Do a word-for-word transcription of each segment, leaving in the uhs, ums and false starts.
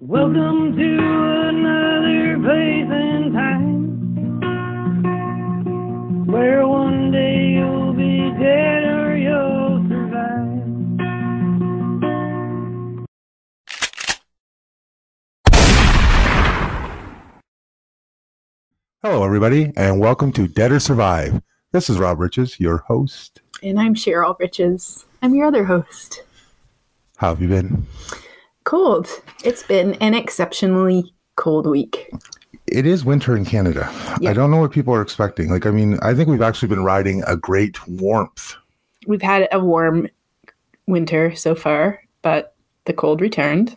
Welcome to another place and time, where one day you'll be dead or you'll survive. Hello everybody, and welcome to Dead or Survive. This is Rob Riches, your host. And I'm Cheryl Riches. I'm your other host. How have you been? Cold. It's been an exceptionally cold week. It is winter in Canada. Yep. I don't know what people are expecting. Like, I mean, I think we've actually been riding a great warmth. We've had a warm winter so far, but the cold returned.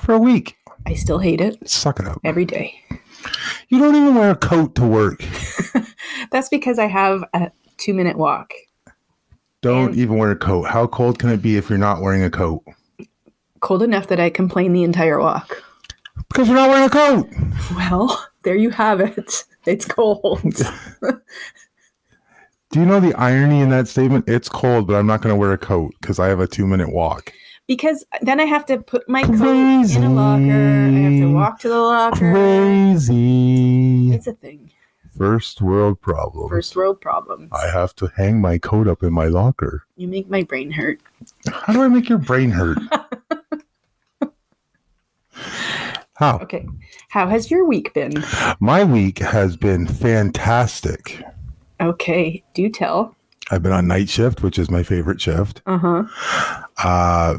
For a week. I still hate it. Suck it up. Every day. You don't even wear a coat to work. That's because I have a two-minute walk. Don't and even wear a coat. How cold can it be if you're not wearing a coat? Cold enough that I complain the entire walk. Because you're not wearing a coat. Well, there you have it. It's cold. Do you know the irony in that statement? It's cold, but I'm not going to wear a coat because I have a two-minute walk. Because then I have to put my Crazy. coat in a locker. I have to walk to the locker. Crazy. It's a thing. First world problem. First world problems. I have to hang my coat up in my locker. You make my brain hurt. How do I make your brain hurt? How? Okay. How has your week been? My week has been fantastic. Okay. Do tell. I've been on night shift, which is my favorite shift. Uh-huh. Uh,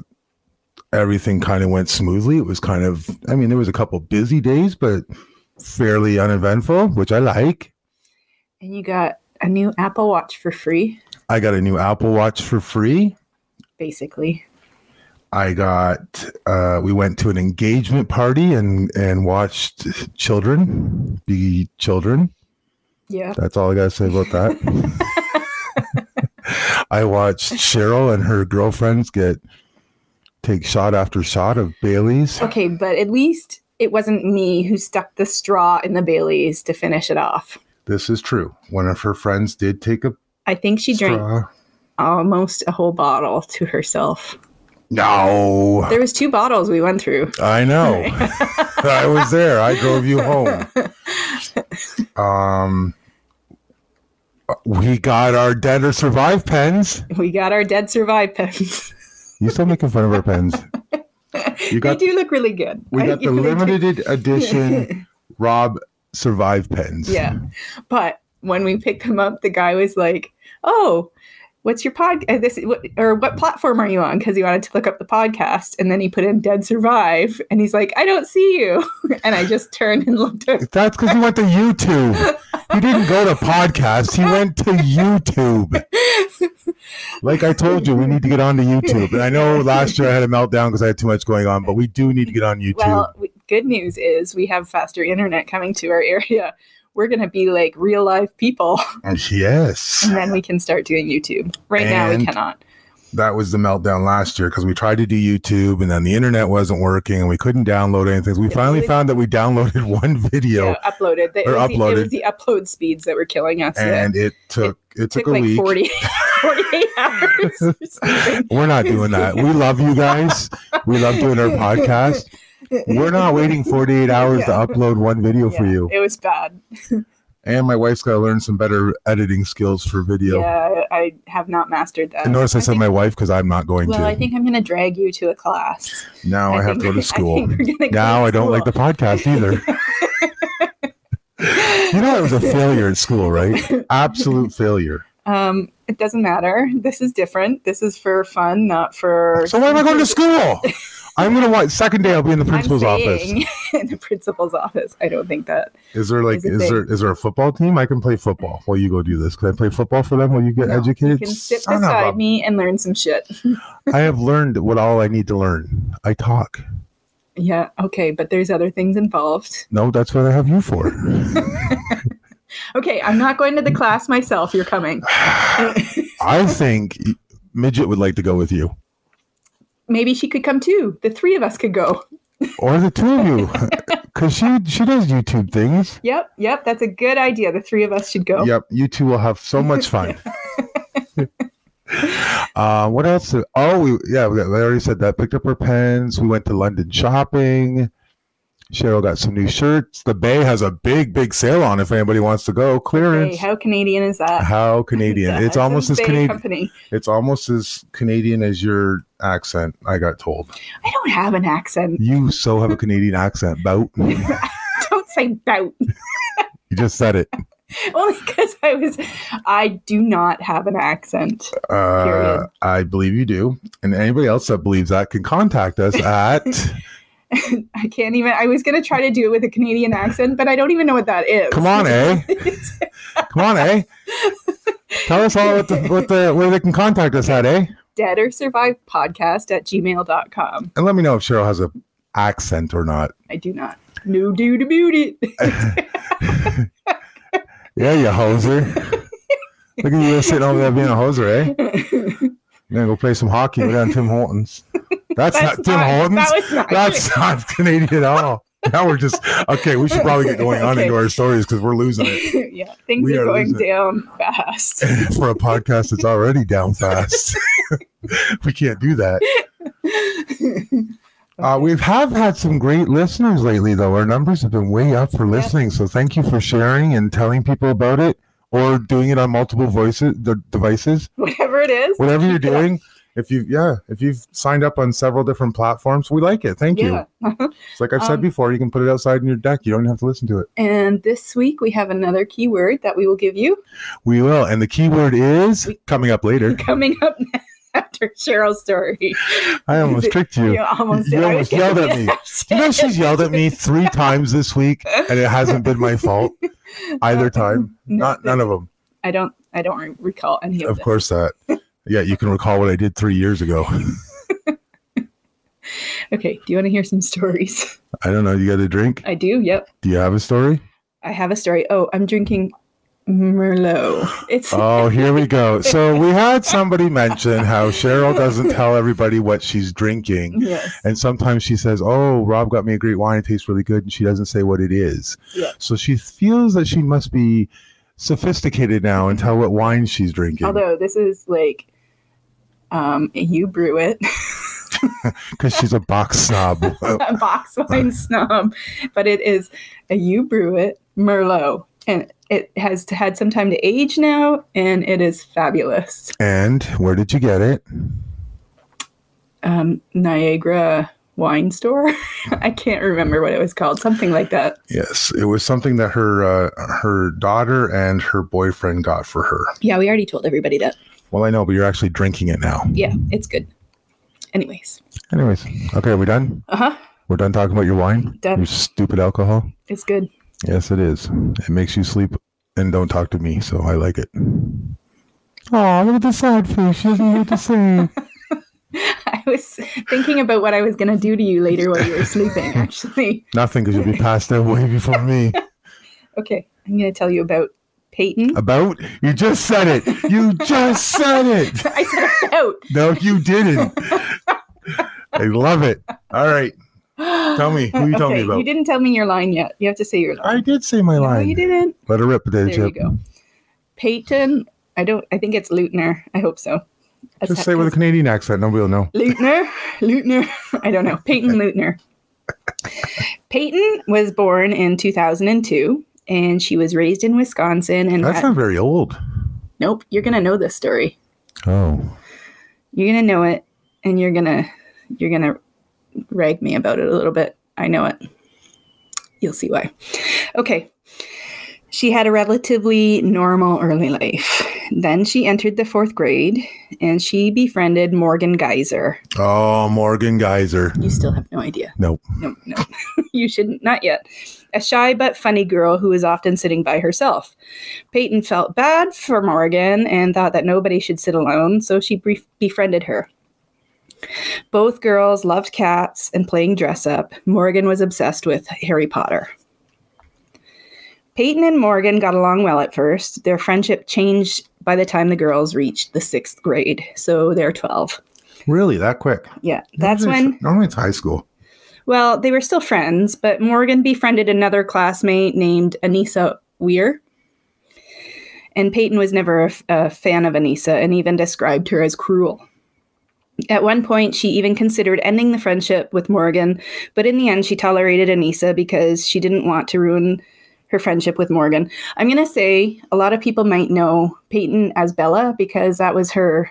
everything kind of went smoothly. It was kind of, I mean, there was a couple busy days, but fairly uneventful, which I like. And you got a new Apple Watch for free. I got a new Apple Watch for free. Basically. I got, uh, we went to an engagement party and, and watched children be children. Yeah. That's all I got to say about that. I watched Cheryl and her girlfriends get take shot after shot of Baileys. Okay, but at least it wasn't me who stuck the straw in the Baileys to finish it off. This is true. One of her friends did take a I think she straw. drank almost a whole bottle to herself. No. There was two bottles we went through. I know. Right. I was there. I drove you home. Um, we got our Dead or Survive pens. We got our Dead Survive pens. You still making fun of our pens. You got, they do look really good. We got I, the limited do. edition Rob Survive pens. Yeah. But when we picked them up, the guy was like, oh, what's your podcast? This what, or what platform are you on? Because he wanted to look up the podcast. And then he put in Dead Survive. And he's like, I don't see you. And I just turned and looked at. That's because he went to YouTube. He didn't go to podcasts. He went to YouTube. Like I told you, we need to get onto YouTube. And I know last year I had a meltdown because I had too much going on, but we do need to get on YouTube. Well, good news is we have faster internet coming to our area. We're going to be like real live people. Yes. And then we can start doing YouTube. Right and now we cannot. That was the meltdown last year because we tried to do YouTube and then the internet wasn't working and we couldn't download anything. We it finally was, found that we downloaded one video. Yeah, uploaded. The, or it uploaded. The, it was the upload speeds that were killing us. And it took it, it took, took a like week. forty, forty-eight hours or something. We're not doing that. We love you guys. We love doing our podcast. We're not waiting forty-eight hours yeah. to upload one video yeah, for you. It was bad. And my wife's got to learn some better editing skills for video. Yeah, I have not mastered that. And notice I, I said think, my wife because I'm not going well, to. Well, I think I'm going to drag you to a class. Now I, I have to go to school. I go now to I don't school. like the podcast either. You know, it was a failure at school, right? Absolute failure. Um, it doesn't matter. This is different. This is for fun, not for. So why am I going to school? I'm going to watch. Second day, I'll be in the principal's I'm office. In the principal's office. I don't think that. Is there like, is, is there, is there a football team? I can play football while you go do this. Can I play football for them while you get no, educated? You can sit Son beside me and learn some shit. I have learned what all I need to learn. I talk. Yeah. Okay. But there's other things involved. No, that's what I have you for. Okay. I'm not going to the class myself. You're coming. I think Midget would like to go with you. Maybe she could come too. The three of us could go. Or the two of you. Because she, she does YouTube things. Yep. Yep. That's a good idea. The three of us should go. Yep. You two will have so much fun. uh, what else? Oh, we, yeah. I already said that. Picked up our pens. We went to London shopping. Cheryl got some new shirts. The Bay has a big, big sale on if anybody wants to go. Clearance. Hey, how Canadian is that? How Canadian. It's, it's almost as Canadian. Company. It's almost as Canadian as your accent, I got told. I don't have an accent. You so have a Canadian accent. Bout. Don't say bout. You just said it. Only because I was, I do not have an accent. Uh, I believe you do. And anybody else that believes that can contact us at... I can't even, I was going to try to do it with a Canadian accent, but I don't even know what that is. Come on, eh? Come on, eh? Tell us all what the, what the, where they can contact us at, eh? Dead or Survive Podcast at gmail dot com. And let me know if Cheryl has an accent or not. I do not. No dude about it. Yeah, you hoser. Look at you sitting over there being a hoser, eh? You're going to go play some hockey down Tim Hortons. That's, That's not Tim not, Hortons. That not That's true. Not Canadian at all. Now we're just, okay, we should probably get going on okay. into our stories because we're losing it. Yeah, things we are, are going down it. Fast. For a podcast that's already down fast. We can't do that. Okay. Uh, we have had some great listeners lately, though. Our numbers have been way up for listening. Yep. So thank you for sharing and telling people about it or doing it on multiple voices, the devices. Whatever it is. Whatever you're doing. Yeah. If you've, yeah, if you've signed up on several different platforms, we like it. Thank yeah. you. It's like I've said um, before, you can put it outside in your deck. You don't have to listen to it. And this week we have another keyword that we will give you. We will. And the keyword is we, coming up later. Coming up after Cheryl's story. I almost tricked you. You almost, you almost yelled at me. You know, she's yelled at me three times this week and it hasn't been my fault either time. No, Not None of them. I don't, I don't recall any of them. Of course not. Yeah, you can recall what I did three years ago. Okay, do you want to hear some stories? I don't know. You got a drink? I do, yep. Do you have a story? I have a story. Oh, I'm drinking Merlot. It's Oh, here we go. So we had somebody mention how Cheryl doesn't tell everybody what she's drinking. Yes. And sometimes she says, oh, Rob got me a great wine. It tastes really good. And she doesn't say what it is. Yeah. So she feels that she must be sophisticated now and tell what wine she's drinking. Although this is like... Um, you brew it because she's a box snob, a box wine snob, but it is a you brew it Merlot, and it has had some time to age now, and it is fabulous. And where did you get it? Um, Niagara Wine Store. I can't remember what it was called. Something like that. Yes, it was something that her uh, her daughter and her boyfriend got for her. Yeah, we already told everybody that. Well, I know, but you're actually drinking it now. Yeah, it's good. Anyways. Anyways. Okay, are we done? Uh-huh. We're done talking about your wine? Done. Your stupid alcohol? It's good. Yes, it is. It makes you sleep and don't talk to me, so I like it. Aw, look at the sad face. She doesn't know what to say. I was thinking about what I was going to do to you later while you were sleeping, actually. Nothing, because you'll be passed out way before me. Okay, I'm going to tell you about... Payton. About? You just said it. You just said it. I said about. No, you didn't. I love it. All right. Tell me. Who are you okay, telling me about? You didn't tell me your line yet. You have to say your line. I did say my no, line. No, you didn't. Let it rip. There you go. Payton. I don't. I think it's Leutner. I hope so. That's just say it with a Canadian accent. Nobody will know. Leutner. Leutner. I don't know. Payton Leutner. Payton was born in two thousand two. And she was raised in Wisconsin. And that's had... not very old. Nope. You're going to know this story. Oh. You're going to know it. And you're going to you're going to rag me about it a little bit. I know it. You'll see why. Okay. She had a relatively normal early life. Then she entered the fourth grade and she befriended Morgan Geyser. Oh, Morgan Geyser. You still have no idea. Nope. Nope, nope. You shouldn't. Not yet. A shy but funny girl who was often sitting by herself. Payton felt bad for Morgan and thought that nobody should sit alone, so she bef- befriended her. Both girls loved cats and playing dress up. Morgan was obsessed with Harry Potter. Payton and Morgan got along well at first. Their friendship changed by the time the girls reached the sixth grade. So they're twelve. Really? That quick? Yeah. That's normally, when... Normally it's high school. Well, they were still friends, but Morgan befriended another classmate named Anissa Weier. And Payton was never a, a fan of Anissa and even described her as cruel. At one point, she even considered ending the friendship with Morgan, but in the end, she tolerated Anissa because she didn't want to ruin her friendship with Morgan. I'm going to say a lot of people might know Payton as Bella because that was her,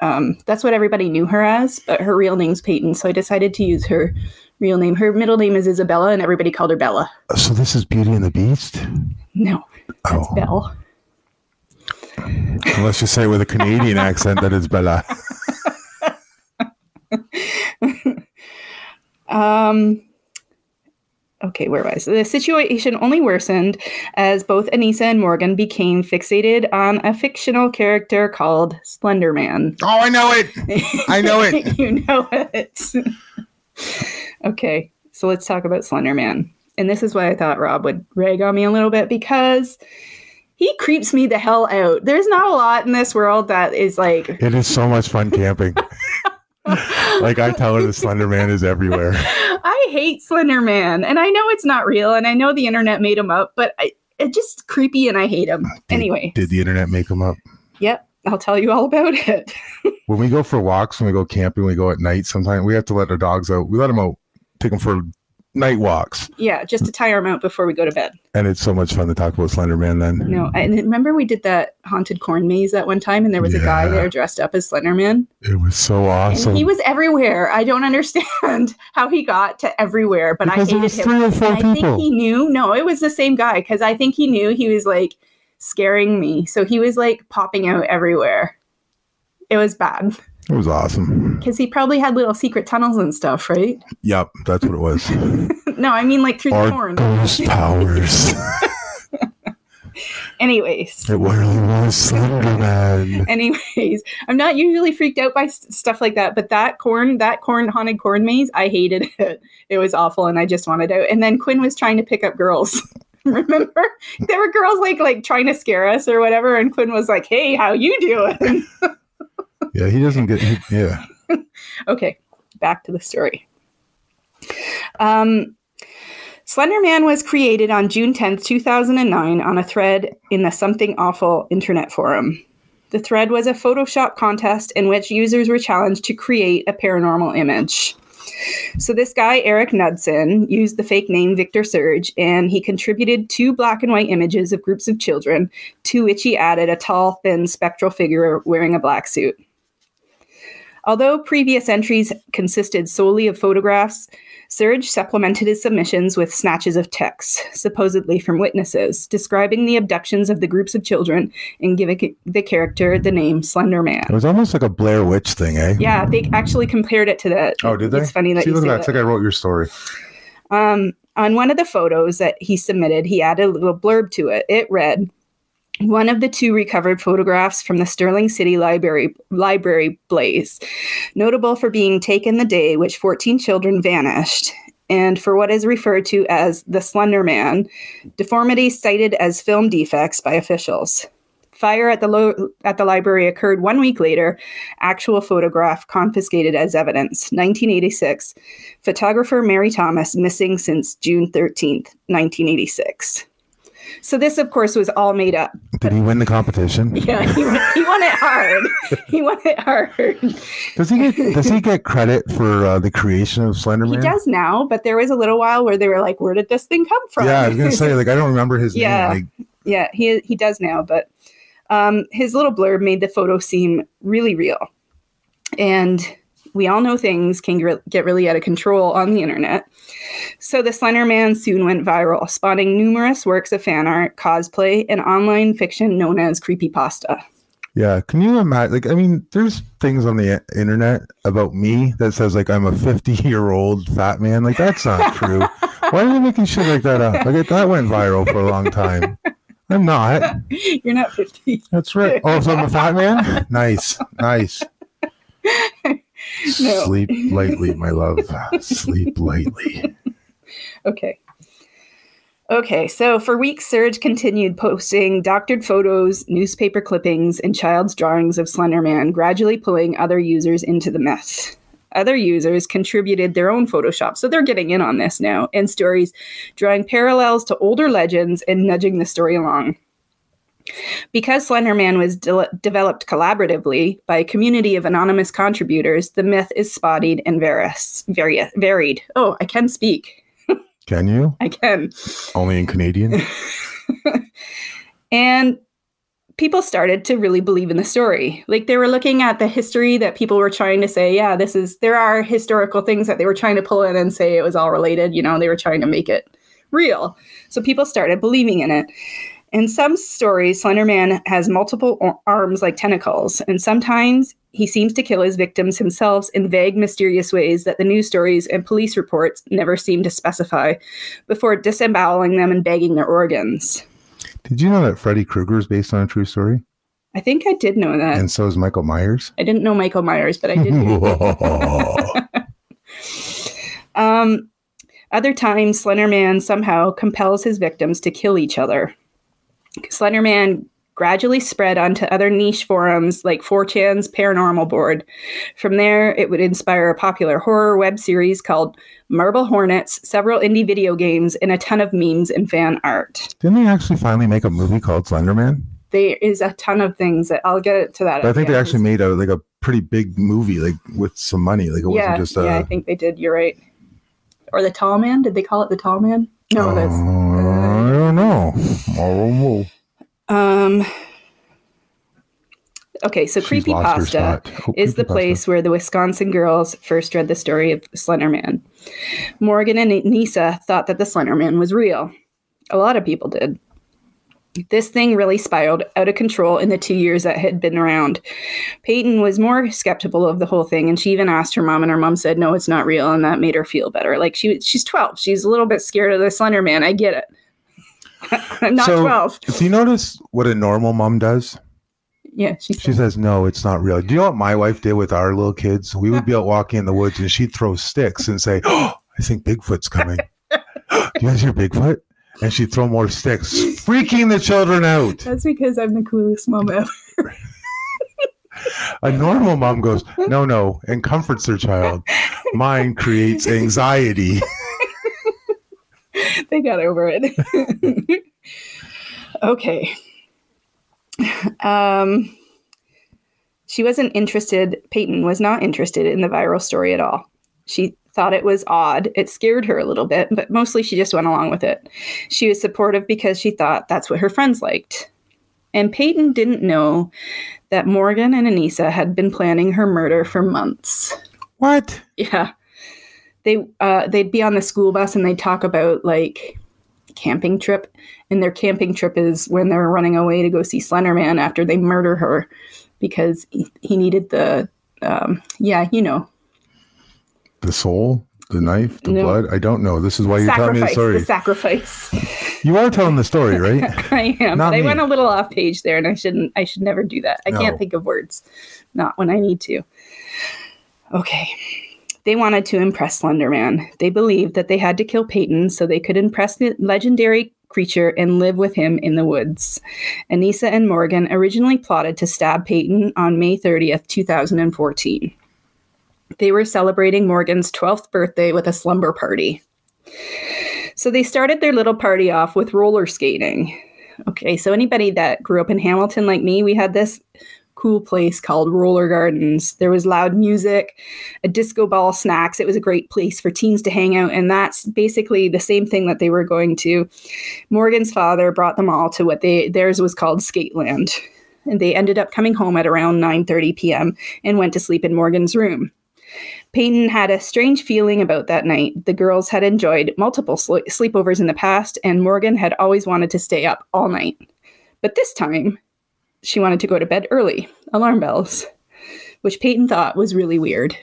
um, that's what everybody knew her as, but her real name's Payton, so I decided to use her real name. Her middle name is Isabella, and everybody called her Bella. So this is Beauty and the Beast? No, that's oh. Belle. Unless you say it with a Canadian accent, that is Bella. um okay where was the situation only worsened as both Anissa and Morgan became fixated on a fictional character called Slenderman. Oh, I know it. I know it. You know it. Okay, so let's talk about Slenderman. And this is why I thought Rob would rag on me a little bit, because he creeps me the hell out. There's not a lot in this world that is like... It is so much fun camping. Like, I tell her the Slender Man is everywhere. I hate Slender Man. And I know it's not real. And I know the internet made him up. But I, it's just creepy and I hate him. Did, anyway. Did the internet make him up? Yep. I'll tell you all about it. When we go for walks, when we go camping, we go at night sometimes. We have to let our dogs out. We let them out. Take them for night walks. Yeah, just to tire them out before we go to bed. And it's so much fun to talk about Slender Man then. No, and remember we did that haunted corn maze that one time and there was yeah. a guy there dressed up as Slender Man? It was so awesome. And he was everywhere. I don't understand how he got to everywhere, but because I hated him. Three or four people. I think he knew. No, it was the same guy because I think he knew he was like scaring me. So he was like popping out everywhere. It was bad. It was awesome. Because he probably had little secret tunnels and stuff, right? Yep, that's what it was. No, I mean like through Our the corn. Ghost powers. Anyways. It really was Slenderman. Anyways, I'm not usually freaked out by st- stuff like that, but that corn, that corn haunted corn maze, I hated it. It was awful and I just wanted out. And then Quinn was trying to pick up girls. Remember? There were girls like like trying to scare us or whatever, and Quinn was like, hey, how you doing? Yeah, he doesn't get, he, yeah. Okay, back to the story. Um, Slender Man was created on June tenth, two thousand nine on a thread in the Something Awful internet forum. The thread was a Photoshop contest in which users were challenged to create a paranormal image. So this guy, Eric Knudsen, used the fake name Victor Surge, and he contributed two black and white images of groups of children, to which he added a tall, thin, spectral figure wearing a black suit. Although previous entries consisted solely of photographs, Surge supplemented his submissions with snatches of texts, supposedly from witnesses, describing the abductions of the groups of children and giving the character the name Slender Man. It was almost like a Blair Witch thing, eh? Yeah, they actually compared it to that. Oh, did they? It's funny that See, you look say that. It's like I wrote your story. Um, on one of the photos that he submitted, he added a little blurb to it. It read... One of the two recovered photographs from the Sterling City Library library blaze, notable for being taken the day which fourteen children vanished, and for what is referred to as the Slender Man, deformity cited as film defects by officials. Fire at the lo- at the library occurred one week later, actual photograph confiscated as evidence, nineteen eighty-six, photographer Mary Thomas missing since June thirteenth, nineteen eighty-six. So this, of course, was all made up. Did he win the competition? Yeah, he won, he won it hard. He won it hard. Does he get Does he get credit for uh, the creation of Slenderman? He does now, but there was a little while where they were like, "Where did this thing come from?" Yeah, I was gonna say, like, I don't remember his yeah. name. Like... Yeah, he he does now, but um, his little blurb made the photo seem really real. And we all know things can get really out of control on the internet. So the Slender Man soon went viral, spawning numerous works of fan art, cosplay, and online fiction known as Creepypasta. Yeah, can you imagine? Like, I mean, there's things on the internet about me that says, like, I'm a fifty-year-old fat man. Like, that's not true. Why are they making shit like that up? Like, that went viral for a long time. I'm not. You're not fifty. That's right. Oh, so I'm a fat man? Nice. Nice. No. Sleep lightly, my love. Sleep lightly. Okay. Okay, so for weeks, Surge continued posting doctored photos, newspaper clippings, and child's drawings of Slender Man, gradually pulling other users into the mess. Other users contributed their own Photoshop, so they're getting in on this now, and stories, drawing parallels to older legends and nudging the story along. Because Slenderman was de- developed collaboratively by a community of anonymous contributors, the myth is spotty and various, various, varied. Oh, I can speak. Can you? I can. Only in Canadian? And people started to really believe in the story. Like, they were looking at the history that people were trying to say, yeah, this is, there are historical things that they were trying to pull in and say it was all related. You know, they were trying to make it real. So people started believing in it. In some stories, Slenderman has multiple arms like tentacles, and sometimes he seems to kill his victims himself in vague, mysterious ways that the news stories and police reports never seem to specify, before disemboweling them and bagging their organs. Did you know that Freddy Krueger is based on a true story? I think I did know that. And so is Michael Myers. I didn't know Michael Myers, but I did know that. um, Other times, Slenderman somehow compels his victims to kill each other. Slenderman gradually spread onto other niche forums like four chan's paranormal board. From there, it would inspire a popular horror web series called Marble Hornets, several indie video games, and a ton of memes and fan art. Didn't they actually finally make a movie called Slenderman? There is a ton of things that I'll get to that. But I think they actually made a like a pretty big movie, like with some money. Like it yeah, wasn't just. A... Yeah, I think they did. You're right. Or the Tall Man? Did they call it the Tall Man? No, oh, that's. Uh... I don't know. I don't know. Um, okay, so Creepypasta oh, is creepypasta. the place where the Wisconsin girls first read the story of Slenderman. Morgan and Anissa thought that the Slenderman was real. A lot of people did. This thing really spiraled out of control in the two years that had been around. Payton was more skeptical of the whole thing, and she even asked her mom, and her mom said, no, it's not real, and that made her feel better. Like, she she's twelve. She's a little bit scared of the Slenderman. I get it. I'm not so, twelve. Do you notice what a normal mom does? Yeah, she, she says, no, it's not real. Do you know what my wife did with our little kids? We would be out walking in the woods, and she'd throw sticks and say, oh, I think Bigfoot's coming. Do you guys hear Bigfoot? And she'd throw more sticks, freaking the children out. That's because I'm the coolest mom ever. A normal mom goes, no, no, and comforts their child. Mine creates anxiety. They got over it. Okay. Um, she wasn't interested. Payton was not interested in the viral story at all. She thought it was odd. It scared her a little bit, but mostly she just went along with it. She was supportive because she thought that's what her friends liked. And Payton didn't know that Morgan and Anissa had been planning her murder for months. What? Yeah. They, uh, they'd be on the school bus and they'd talk about like camping trip, and their camping trip is when they're running away to go see Slenderman after they murder her because he, he needed the, um, yeah, you know. The soul, the knife, the no. blood. I don't know. This is why you're sacrifice, telling me the story. The sacrifice. You are telling the story, right? I am. Not but me. I went a little off page there, and I shouldn't, I should never do that. I no. can't think of words. Not when I need to. Okay. They wanted to impress Slenderman. They believed that they had to kill Payton so they could impress the legendary creature and live with him in the woods. Anissa and Morgan originally plotted to stab Payton on May thirtieth, two thousand fourteen. They were celebrating Morgan's twelfth birthday with a slumber party. So they started their little party off with roller skating. Okay, so anybody that grew up in Hamilton like me, we had this cool place called Roller Gardens. There was loud music, a disco ball, snacks. It was a great place for teens to hang out, and that's basically the same thing that they were going to. Morgan's father brought them all to what they theirs was called Skateland, and they ended up coming home at around nine thirty p.m. and went to sleep in Morgan's room. Payton had a strange feeling about that night. The girls had enjoyed multiple sl- sleepovers in the past, and Morgan had always wanted to stay up all night. But this time, she wanted to go to bed early, alarm bells, which Payton thought was really weird.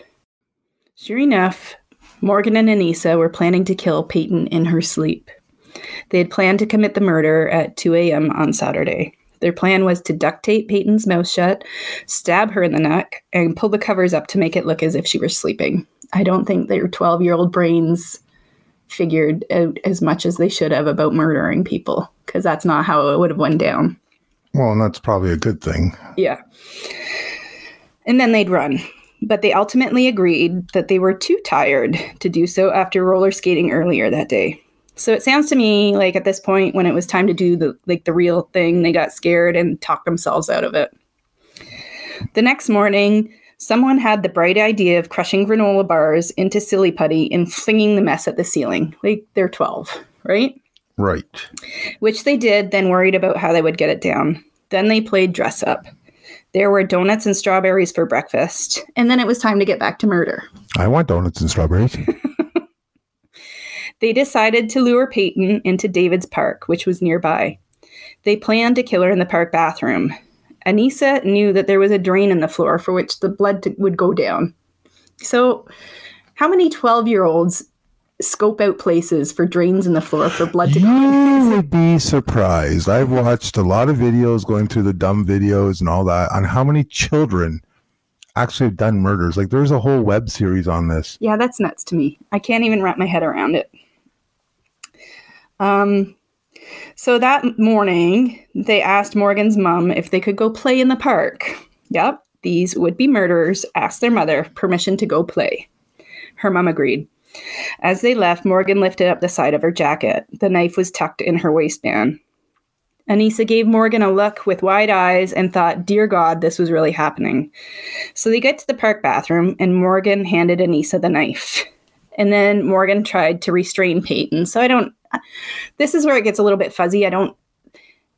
Sure enough, Morgan and Anissa were planning to kill Payton in her sleep. They had planned to commit the murder at two a.m. on Saturday. Their plan was to duct tape Payton's mouth shut, stab her in the neck, and pull the covers up to make it look as if she were sleeping. I don't think their twelve-year-old brains figured out as much as they should have about murdering people, because that's not how it would have went down. Well, and that's probably a good thing. Yeah. And then they'd run. But they ultimately agreed that they were too tired to do so after roller skating earlier that day. So it sounds to me like at this point, when it was time to do the like the real thing, they got scared and talked themselves out of it. The next morning, someone had the bright idea of crushing granola bars into silly putty and flinging the mess at the ceiling. Like, they're twelve, right? Right. Which they did, then worried about how they would get it down. Then they played dress up. There were donuts and strawberries for breakfast. And then it was time to get back to murder. I want donuts and strawberries. They decided to lure Payton into David's park, which was nearby. They planned to kill her in the park bathroom. Anissa knew that there was a drain in the floor for which the blood t- would go down. So how many twelve-year-olds scope out places for drains in the floor for blood to go down? You would be surprised. I've watched a lot of videos going through the dumb videos and all that on how many children actually have done murders. Like, there's a whole web series on this. Yeah, that's nuts to me. I can't even wrap my head around it. Um, so that morning, they asked Morgan's mom if they could go play in the park. Yep, these would-be murderers asked their mother permission to go play. Her mom agreed. As they left, Morgan lifted up the side of her jacket. The knife was tucked in her waistband. Anissa gave Morgan a look with wide eyes and thought, dear God, this was really happening. So they get to the park bathroom, and Morgan handed Anissa the knife. And then Morgan tried to restrain Payton. So I don't... This is where it gets a little bit fuzzy. I don't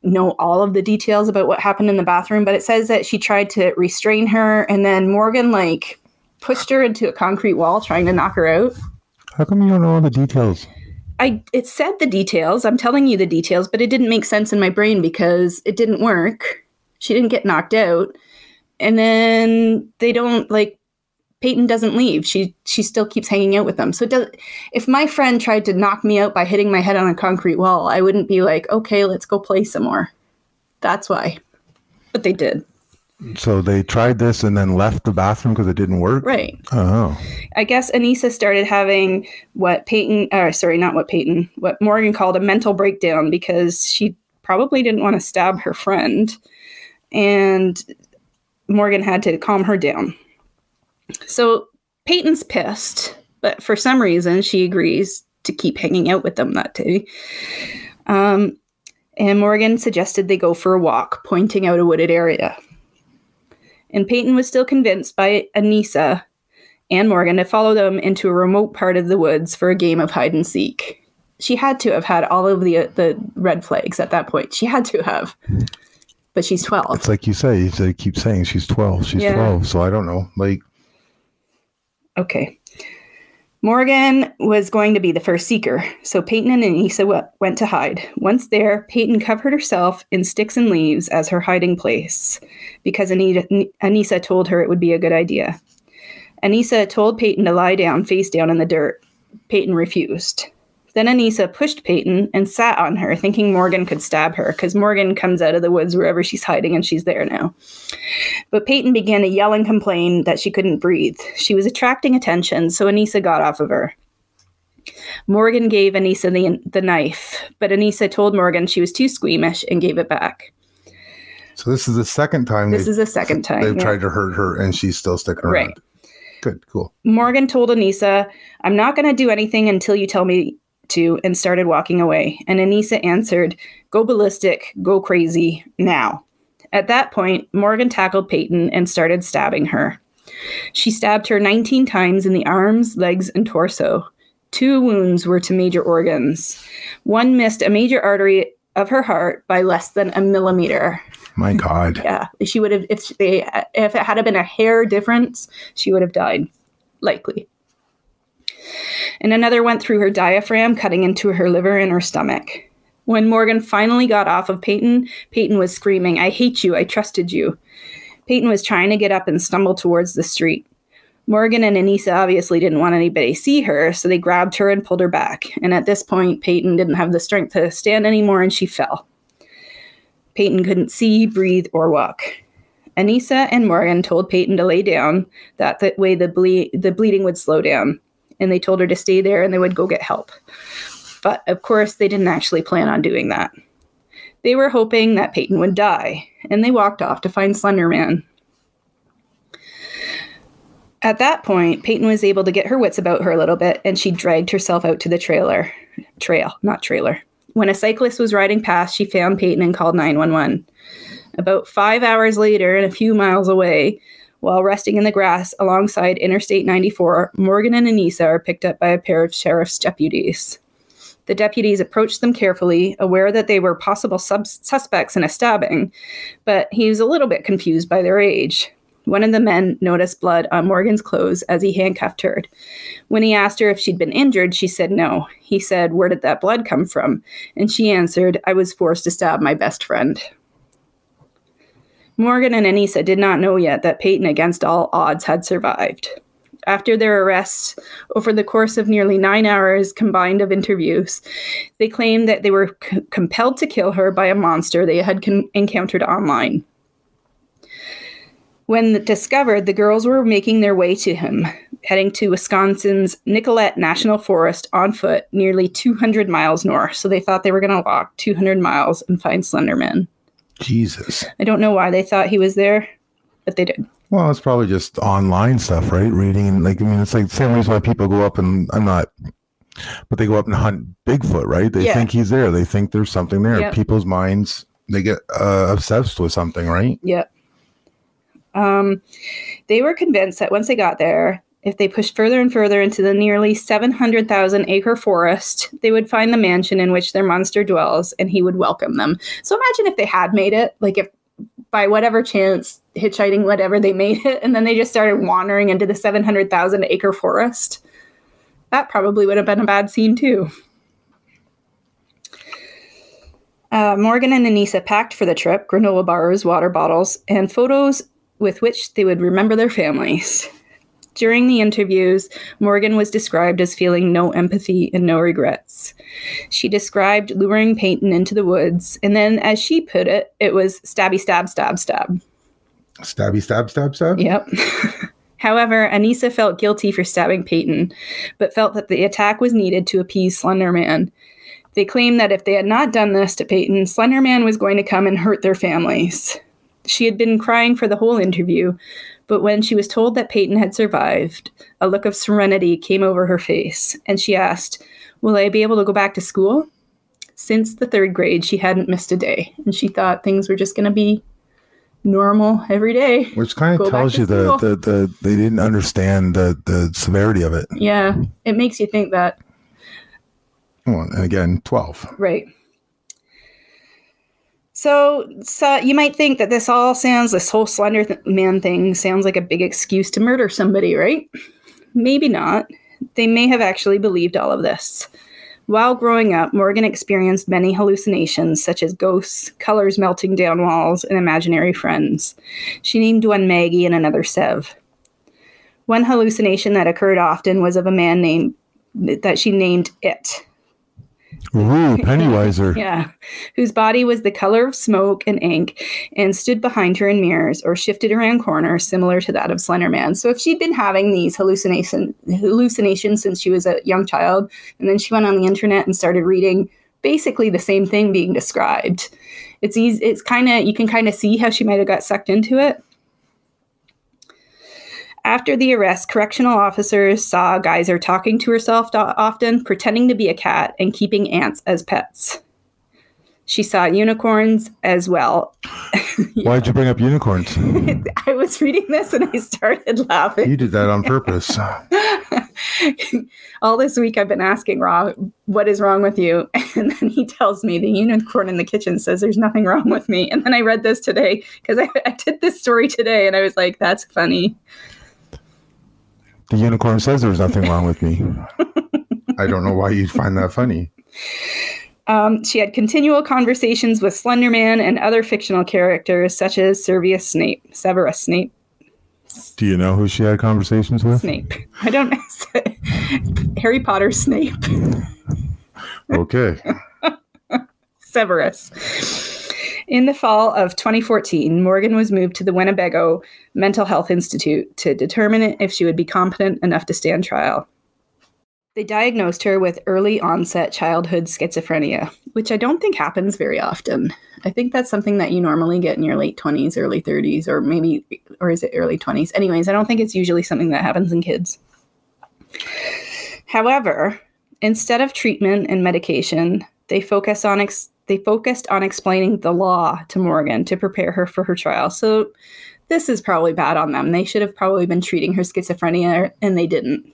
know all of the details about what happened in the bathroom, but it says that she tried to restrain her, and then Morgan, like, pushed her into a concrete wall trying to knock her out. How come you don't know all the details? I It said the details. I'm telling you the details, but it didn't make sense in my brain because it didn't work. She didn't get knocked out. And then they don't, like... Payton doesn't leave. She she still keeps hanging out with them. So it does, if my friend tried to knock me out by hitting my head on a concrete wall, I wouldn't be like, okay, let's go play some more. That's why. But they did. So they tried this and then left the bathroom because it didn't work? Right. Oh. I guess Anissa started having what Payton, or sorry, not what Payton, what Morgan called a mental breakdown because she probably didn't want to stab her friend. And Morgan had to calm her down. So Peyton's pissed, but for some reason she agrees to keep hanging out with them that day. Um, and Morgan suggested they go for a walk, pointing out a wooded area. And Payton was still convinced by Anissa and Morgan to follow them into a remote part of the woods for a game of hide and seek. She had to have had all of the uh, the red flags at that point. She had to have. But she's twelve. It's like you say, they keep saying she's twelve. She's yeah. twelve, so I don't know. Like... Okay. Morgan was going to be the first seeker, so Payton and Anissa w- went to hide. Once there, Payton covered herself in sticks and leaves as her hiding place because Anita, N- Anissa told her it would be a good idea. Anissa told Payton to lie down face down in the dirt. Payton refused. Then Anissa pushed Payton and sat on her, thinking Morgan could stab her because Morgan comes out of the woods wherever she's hiding and she's there now. But Payton began to yell and complain that she couldn't breathe. She was attracting attention, so Anissa got off of her. Morgan gave Anissa the, the knife, but Anissa told Morgan she was too squeamish and gave it back. So this is the second time. This is the second time. They've yeah. tried to hurt her and she's still sticking around. Right. Good, cool. Morgan told Anissa, I'm not going to do anything until you tell me to, and started walking away. And Anissa answered, go ballistic, go crazy, now. At that point, Morgan tackled Payton and started stabbing her. She stabbed her nineteen times in the arms, legs, and torso. Two wounds were to major organs. One missed a major artery of her heart by less than a millimeter. My God. Yeah. She would have, if they, if it had been a hair difference, she would have died. Likely. And another went through her diaphragm, cutting into her liver and her stomach. When Morgan finally got off of Payton, Payton was screaming, I hate you, I trusted you. Payton was trying to get up and stumble towards the street. Morgan and Anissa obviously didn't want anybody to see her, so they grabbed her and pulled her back. And at this point, Payton didn't have the strength to stand anymore, and she fell. Payton couldn't see, breathe, or walk. Anissa and Morgan told Payton to lay down. That, that way the, ble- the bleeding would slow down. And they told her to stay there and they would go get help. But, of course, they didn't actually plan on doing that. They were hoping that Payton would die, and they walked off to find Slenderman. At that point, Payton was able to get her wits about her a little bit, and she dragged herself out to the trailer. Trail, not trailer. When a cyclist was riding past, she found Payton and called nine one one. About five hours later, and a few miles away, while resting in the grass alongside Interstate ninety-four, Morgan and Anissa are picked up by a pair of sheriff's deputies. The deputies approached them carefully, aware that they were possible sub- suspects in a stabbing, but he was a little bit confused by their age. One of the men noticed blood on Morgan's clothes as he handcuffed her. When he asked her if she'd been injured, she said no. He said, "Where did that blood come from?" And she answered, "I was forced to stab my best friend." Morgan and Anissa did not know yet that Payton, against all odds, had survived. After their arrests, over the course of nearly nine hours combined of interviews, they claimed that they were c- compelled to kill her by a monster they had con- encountered online. When discovered, the girls were making their way to him, heading to Wisconsin's Nicolet National Forest on foot, nearly two hundred miles north. So they thought they were going to walk two hundred miles and find Slenderman. Jesus. I don't know why they thought he was there, but they did. Well, it's probably just online stuff, right? Reading, like, I mean, it's like the same reason why people go up and, I'm not, but they go up and hunt Bigfoot, right? They yeah. think he's there. They think there's something there. Yep. People's minds, they get uh, obsessed with something, right? Yeah. Um, they were convinced that once they got there, if they pushed further and further into the nearly seven hundred thousand acre forest, they would find the mansion in which their monster dwells, and he would welcome them. So imagine if they had made it, like if, by whatever chance, hitchhiking, whatever, they made it, and then they just started wandering into the seven hundred thousand acre forest. That probably would have been a bad scene too. Uh, Morgan and Anissa packed for the trip granola bars, water bottles, and photos with which they would remember their families. During the interviews, Morgan was described as feeling no empathy and no regrets. She described luring Payton into the woods, and then, as she put it, it was stabby, stab, stab, stab. Stabby, stab, stab, stab? Yep. However, Anissa felt guilty for stabbing Payton, but felt that the attack was needed to appease Slenderman. They claimed that if they had not done this to Payton, Slenderman was going to come and hurt their families. She had been crying for the whole interview, but when she was told that Payton had survived, a look of serenity came over her face, and she asked, "Will I be able to go back to school?" Since the third grade, she hadn't missed a day, and she thought things were just going to be normal every day. Which kind of tells you that the, the, they didn't understand the, the severity of it. Yeah, it makes you think that. Well, and again, twelve. Right. So, so you might think that this all sounds, this whole Slenderman thing sounds like a big excuse to murder somebody, right? Maybe not. They may have actually believed all of this. While growing up, Morgan experienced many hallucinations, such as ghosts, colors melting down walls, and imaginary friends. She named one Maggie and another Sev. One hallucination that occurred often was of a man named, that she named It. Ooh, Pennywiser. Yeah, whose body was the color of smoke and ink and stood behind her in mirrors or shifted around corners, similar to that of Slenderman. So if she'd been having these hallucination, hallucinations since she was a young child, and then she went on the internet and started reading basically the same thing being described, it's easy, it's kind of, you can kind of see how she might have got sucked into it. After the arrest, correctional officers saw Geyser talking to herself often, pretending to be a cat, and keeping ants as pets. She saw unicorns as well. Yeah. Why'd you bring up unicorns? I was reading this and I started laughing. You did that on purpose. All this week I've been asking Rob, what is wrong with you? And then he tells me the unicorn in the kitchen says there's nothing wrong with me. And then I read this today because I, I did this story today and I was like, that's funny. The unicorn says there's nothing wrong with me. I don't know why you'd find that funny. Um, she had continual conversations with Slenderman and other fictional characters, such as Servius Snape, Severus Snape. Do you know who she had conversations with? Snape. I don't know. Harry Potter Snape. Okay. Severus. In the fall of twenty fourteen, Morgan was moved to the Winnebago Mental Health Institute to determine if she would be competent enough to stand trial. They diagnosed her with early onset childhood schizophrenia, which I don't think happens very often. I think that's something that you normally get in your late twenties, early thirties, or maybe or is it early twenties? Anyways, I don't think it's usually something that happens in kids. However, instead of treatment and medication, they focus on ex- they focused on explaining the law to Morgan to prepare her for her trial. So this is probably bad on them. They should have probably been treating her schizophrenia, and they didn't.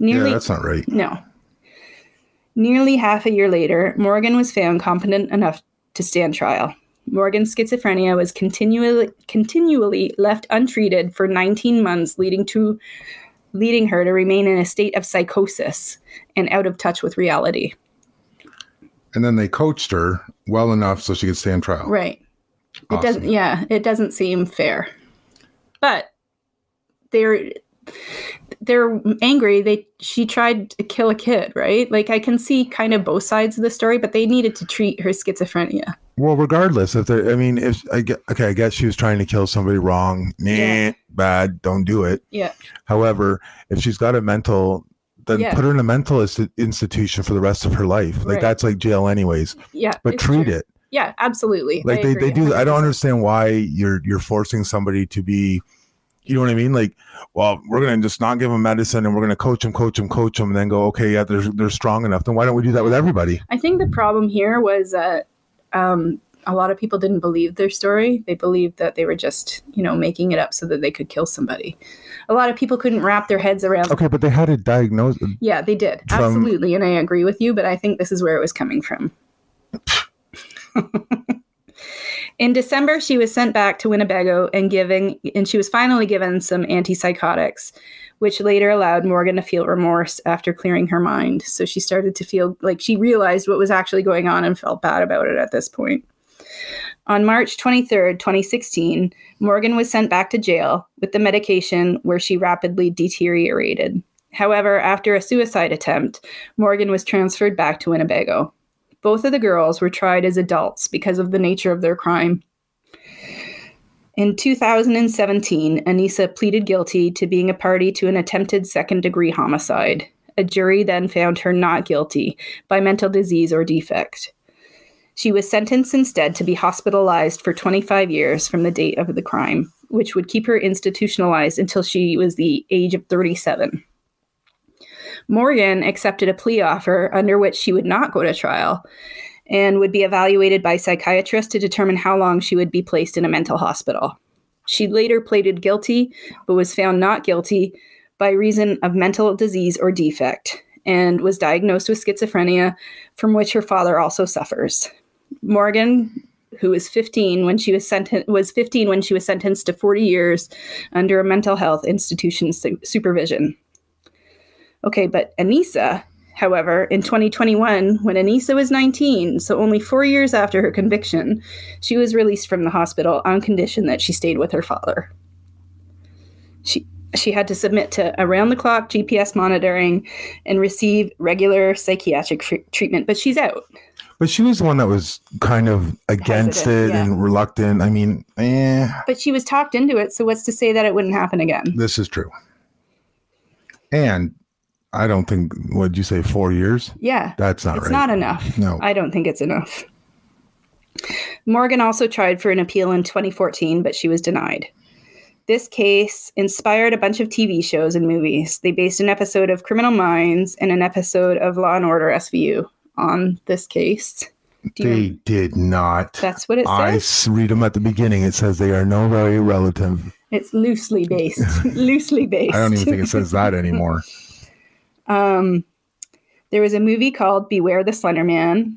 Nearly, yeah, that's not right. No. Nearly half a year later, Morgan was found competent enough to stand trial. Morgan's schizophrenia was continually continually left untreated for nineteen months, leading to leading her to remain in a state of psychosis and out of touch with reality. And then they coached her well enough so she could stand trial. Right. Awesome. It doesn't, yeah, it doesn't seem fair. But they're they're angry. They she tried to kill a kid, right? Like, I can see kind of both sides of the story, but they needed to treat her schizophrenia. Well, regardless, if they, I mean, if I get, okay, I guess she was trying to kill somebody wrong. Nah, yeah. Bad. Don't do it. Yeah. However, if she's got a mental, then yeah. put her in a mental institution for the rest of her life. Like right. That's like jail, anyways. Yeah. But treat true. it. Yeah, absolutely. Like I they, agree. they do. I, I don't understand why you're you're forcing somebody to be. You know what I mean? Like, well, we're going to just not give them medicine and we're going to coach them, coach them, coach them, and then go, okay, yeah, they're, they're strong enough. Then why don't we do that with everybody? I think the problem here was that um, a lot of people didn't believe their story. They believed that they were just, you know, making it up so that they could kill somebody. A lot of people couldn't wrap their heads around. Okay, but they had a diagnosis. Yeah, they did. From... Absolutely. And I agree with you, but I think this is where it was coming from. In December, she was sent back to Winnebago and giving, and she was finally given some antipsychotics, which later allowed Morgan to feel remorse after clearing her mind. So she started to feel like she realized what was actually going on and felt bad about it at this point. On March twenty-third, twenty sixteen, Morgan was sent back to jail with the medication where she rapidly deteriorated. However, after a suicide attempt, Morgan was transferred back to Winnebago. Both of the girls were tried as adults because of the nature of their crime. In two thousand seventeen, Anissa pleaded guilty to being a party to an attempted second-degree homicide. A jury then found her not guilty by mental disease or defect. She was sentenced instead to be hospitalized for twenty-five years from the date of the crime, which would keep her institutionalized until she was the age of thirty-seven. Morgan accepted a plea offer under which she would not go to trial and would be evaluated by psychiatrists to determine how long she would be placed in a mental hospital. She later pleaded guilty, but was found not guilty by reason of mental disease or defect, and was diagnosed with schizophrenia, from which her father also suffers. Morgan, who was fifteen when she was senten- was fifteen when she was sentenced to forty years under a mental health institution su- supervision. Okay, but Anissa, however, in twenty twenty-one, when Anissa was nineteen, so only four years after her conviction, she was released from the hospital on condition that she stayed with her father. She she had to submit to around-the-clock G P S monitoring and receive regular psychiatric tr- treatment, but she's out. But she was the one that was kind of against Hesitant, it yeah. and reluctant. I mean, eh. But she was talked into it, so what's to say that it wouldn't happen again? This is true. And... I don't think, what did you say, four years? Yeah. That's not right. It's not enough. No. I don't think it's enough. Morgan also tried for an appeal in twenty fourteen, but she was denied. This case inspired a bunch of T V shows and movies. They based an episode of Criminal Minds and an episode of Law and Order S V U on this case. They remember? Did not. That's what it says? I read them at the beginning. It says they are no very relative. It's loosely based. Loosely based. I don't even think it says that anymore. Um, there was a movie called Beware the Slenderman.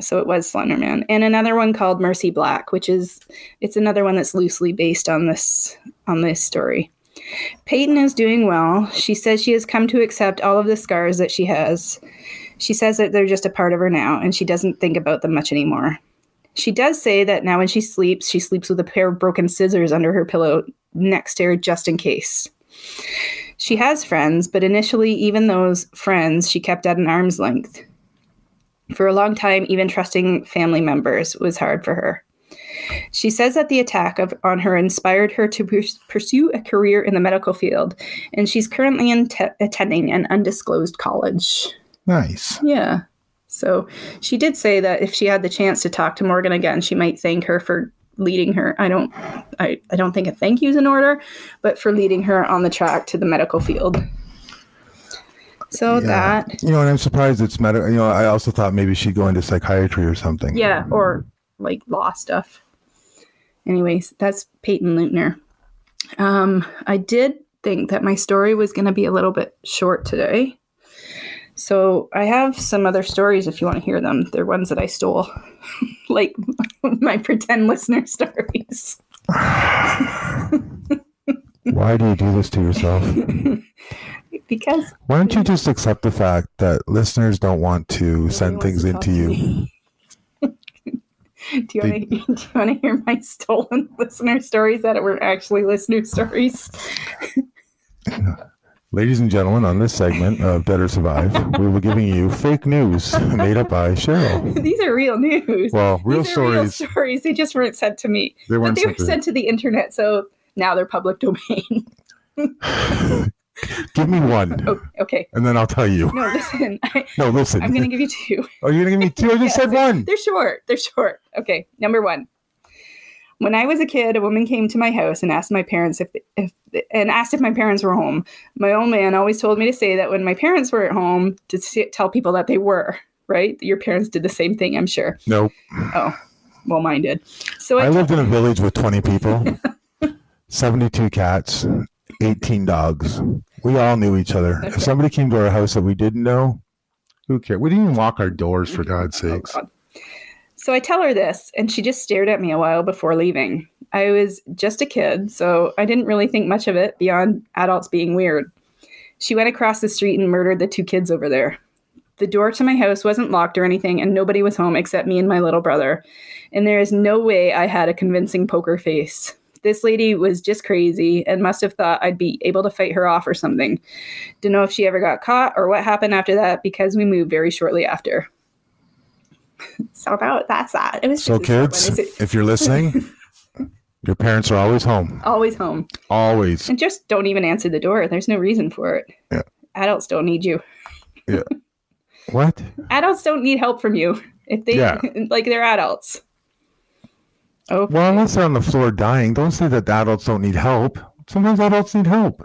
So it was Slenderman. And another one called Mercy Black, which is, it's another one that's loosely based on this, on this story. Payton is doing well. She says she has come to accept all of the scars that she has. She says that they're just a part of her now, and she doesn't think about them much anymore. She does say that now when she sleeps, she sleeps with a pair of broken scissors under her pillow next to her just in case. She has friends, but initially even those friends she kept at an arm's length. For a long time, even trusting family members was hard for her. She says that the attack of, on her inspired her to pers- pursue a career in the medical field, and she's currently in te- attending an undisclosed college. Nice. Yeah. So she did say that if she had the chance to talk to Morgan again, she might thank her for leading her. I don't I, I don't think a thank you is in order, but for leading her on the track to the medical field. So yeah. that you know, and I'm surprised it's medical. You know, I also thought maybe she'd go into psychiatry or something. Yeah, or like law stuff. Anyways, that's Payton Leutner. Um, I did think that my story was going to be a little bit short today, so I have some other stories if you want to hear them. They're ones that I stole, like my pretend listener stories. Why do you do this to yourself? Because why don't you just accept the fact that listeners don't want to send things into you? Do you, they, to, do you want to hear my stolen listener stories that were actually listener stories? Ladies and gentlemen, on this segment of Better Survive, we were giving you fake news made up by Cheryl. These are real news. Well, real These stories. Real stories. They just weren't sent to me. They weren't but they were sent to the internet, so now they're public domain. Give me one. Oh, okay. And then I'll tell you. No, listen. I, no, listen. I'm going to give you two. Oh, you're going to give me two? I just yeah, said they're, one. They're short. They're short. Okay. Number one. When I was a kid, a woman came to my house and asked my parents if, if and asked if my parents were home. My old man always told me to say that when my parents were at home, to see, tell people that they were, right? Your parents did the same thing, I'm sure. No. Oh, well, mine did. So I, I lived in a village with twenty people, seventy-two cats, eighteen dogs. We all knew each other. Okay. If somebody came to our house that we didn't know, who cared? We didn't even lock our doors, for God's sakes. Oh, God. So I tell her this, and she just stared at me a while before leaving. I was just a kid, so I didn't really think much of it beyond adults being weird. She went across the street and murdered the two kids over there. The door to my house wasn't locked or anything, and nobody was home except me and my little brother. And there is no way I had a convincing poker face. This lady was just crazy and must have thought I'd be able to fight her off or something. Don't know if she ever got caught or what happened after that, because we moved very shortly after. So about that's that. It was so kids, if you're listening, your parents are always home. Always home. Always. And just don't even answer the door. There's no reason for it. Yeah. Adults don't need you. Yeah. What? Adults don't need help from you if they yeah. like they're adults. Okay. Well, unless they're on the floor dying, don't say that adults don't need help. Sometimes adults need help.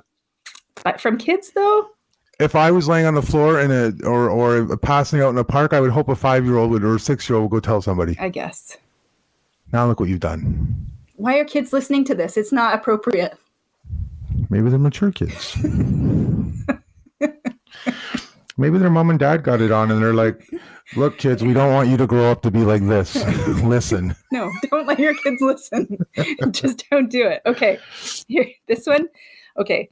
But from kids though. If I was laying on the floor in a or or passing out in a park, I would hope a five-year-old would or a six-year-old would go tell somebody. I guess. Now look what you've done. Why are kids listening to this? It's not appropriate. Maybe they're mature kids. Maybe their mom and dad got it on and they're like, look, kids, we don't want you to grow up to be like this. Listen. No, don't let your kids listen. Just don't do it. Okay. Here, this one. Okay.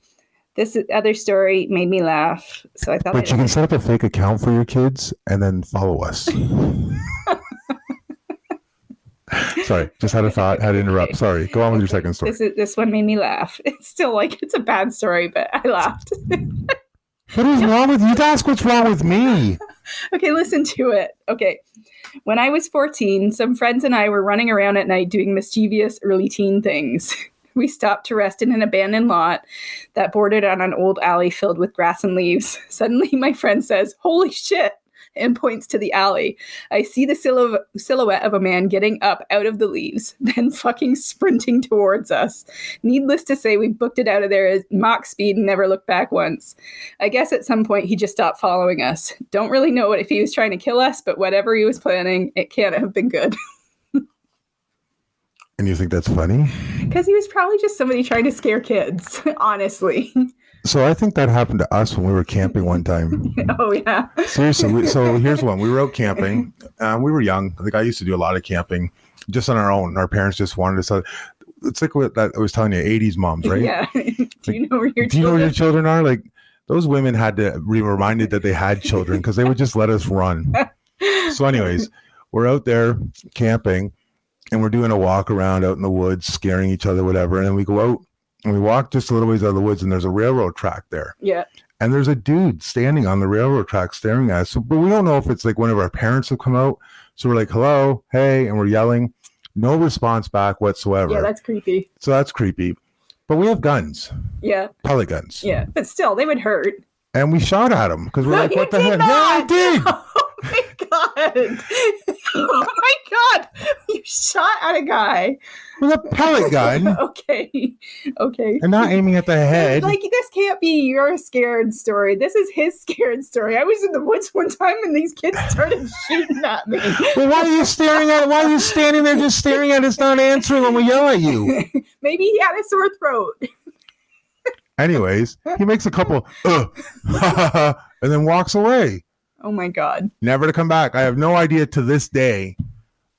This other story made me laugh, so I thought. But I'd you can set up a fake account for your kids and then follow us. Sorry, just had a thought. Had to interrupt. Sorry, go on with your second story. This is, this one made me laugh. It's still like it's a bad story, but I laughed. What is wrong with you? Ask what's wrong with me. Okay, listen to it. Okay, when I was fourteen, some friends and I were running around at night doing mischievous early teen things. We stopped to rest in an abandoned lot that bordered on an old alley filled with grass and leaves. Suddenly, my friend says, "Holy shit," and points to the alley. I see the silhou- silhouette of a man getting up out of the leaves, then fucking sprinting towards us. Needless to say, we booked it out of there at mock speed and never looked back once. I guess at some point, he just stopped following us. Don't really know if he was trying to kill us, but whatever he was planning, it can't have been good. And you think that's funny? Because he was probably just somebody trying to scare kids, honestly. So I think that happened to us when we were camping one time. Oh, yeah. Seriously. We, so here's one. We were out camping. Uh, we were young. Like I used to do a lot of camping just on our own. Our parents just wanted us. Uh, it's like what I was telling you, eighties moms, right? Yeah. do you know where your, do children? You know where your children are? Like those women had to be reminded that they had children because they would just let us run. So anyways, we're out there camping. And we're doing a walk around out in the woods, scaring each other, whatever. And then we go out and we walk just a little ways out of the woods and there's a railroad track there. Yeah. And there's a dude standing on the railroad track staring at us. So, but we don't know if it's like one of our parents have come out. So we're like, hello, hey. And we're yelling. No response back whatsoever. Yeah, that's creepy. So that's creepy. But we have guns. Yeah. Pellet guns. Yeah. But still, they would hurt. And we shot at him because we're no, like, what the heck? Not. Yeah, I did. Oh, my God. Oh, my God. You shot at a guy With a pellet gun. Okay. Okay. I'm not aiming at the head. Like, this can't be your scared story. This is his scared story. I was in the woods one time and these kids started shooting at me. Well, why are you staring at why are you standing there just staring at us, not answering when we yell at you? Maybe he had a sore throat. Anyways, he makes a couple uh, and then walks away. Oh my God. Never to come back. I have no idea to this day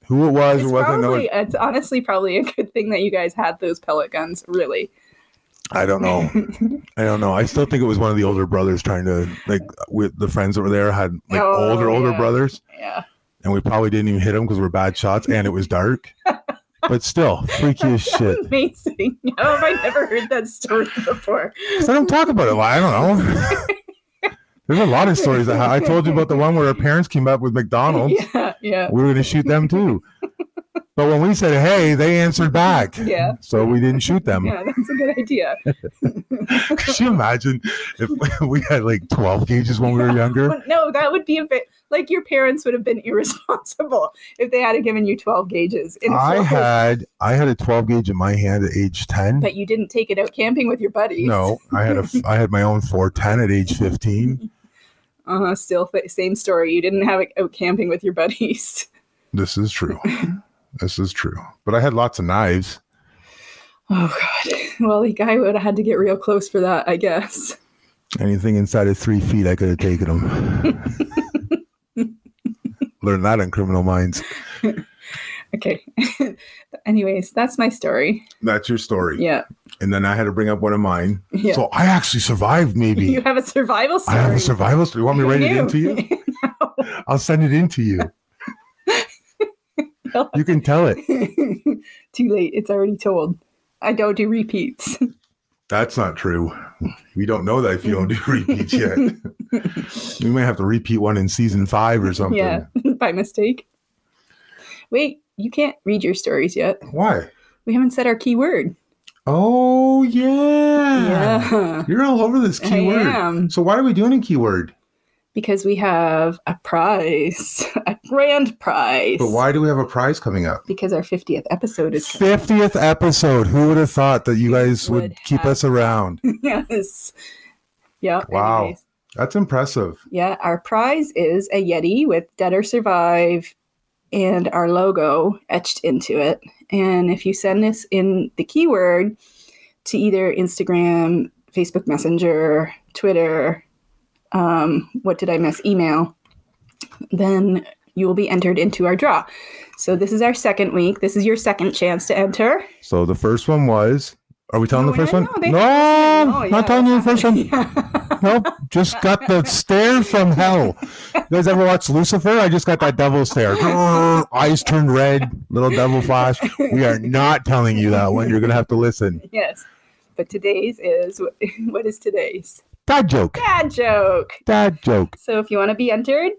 who it was or wasn't. No, it's honestly probably a good thing that you guys had those pellet guns, really. I don't know. I don't know. I still think it was one of the older brothers trying to, like, with the friends that were there had like oh, older, older yeah. brothers. Yeah. And we probably didn't even hit them because we're bad shots and it was dark. But still, freaky as shit. Amazing. How have I never heard that story before? Because I don't talk about it a lot. I don't know. There's a lot of stories that I told you about the one where our parents came up with McDonald's. Yeah, yeah. We were going to shoot them too. But when we said, hey, they answered back. Yeah. So we didn't shoot them. Yeah, that's a good idea. Could you imagine if we had like twelve gauges when we were younger? No, that would be a bit like your parents would have been irresponsible if they had given you twelve gauges. In I had I had a twelve gauge in my hand at age ten. But you didn't take it out camping with your buddies. No, I had a I had my own four ten at age fifteen. Uh-huh, still same story. You didn't have it out camping with your buddies. This is true. This is true. But I had lots of knives. Oh, God. Well, the guy would have had to get real close for that, I guess. Anything inside of three feet, I could have taken him. Learned that in Criminal Minds. Okay. Anyways, that's my story. That's your story. Yeah. And then I had to bring up one of mine. Yeah. So I actually survived, maybe. You have a survival story. I have a survival story. You want me to write it into you? No. I'll send it in to you. No. You can tell it. Too late. It's already told. I don't do repeats. That's not true. We don't know that if you don't do repeats yet. We might have to repeat one in season five or something. Yeah, by mistake. Wait, you can't read your stories yet. Why? We haven't said our keyword. Oh, yeah. Yeah. You're all over this keyword. I am. So why are we doing a keyword? Because we have a prize, a grand prize. But why do we have a prize coming up? Because our fiftieth episode is coming up. fiftieth episode. Who would have thought that you guys would, would keep us around? Yes. Yeah. Wow. Anyways. That's impressive. Yeah. Our prize is a Yeti with Dead or Survive and our logo etched into it. And if you send us in the keyword to either Instagram, Facebook Messenger, Twitter, um what did I miss email, then you will be entered into our draw. So this is our second week. This is your second chance to enter. So the first one was, are we telling no, the first one? No, no oh, yeah. Not telling you the first one. Yeah. Nope. Just got the stare from hell. You guys ever watch Lucifer? I just got that devil stare. Eyes turned red, little devil flash. We are not telling you that one. You're gonna have to listen. Yes. But today's is, what is today's? Dad joke. Dad joke. Dad joke. So if you want to be entered.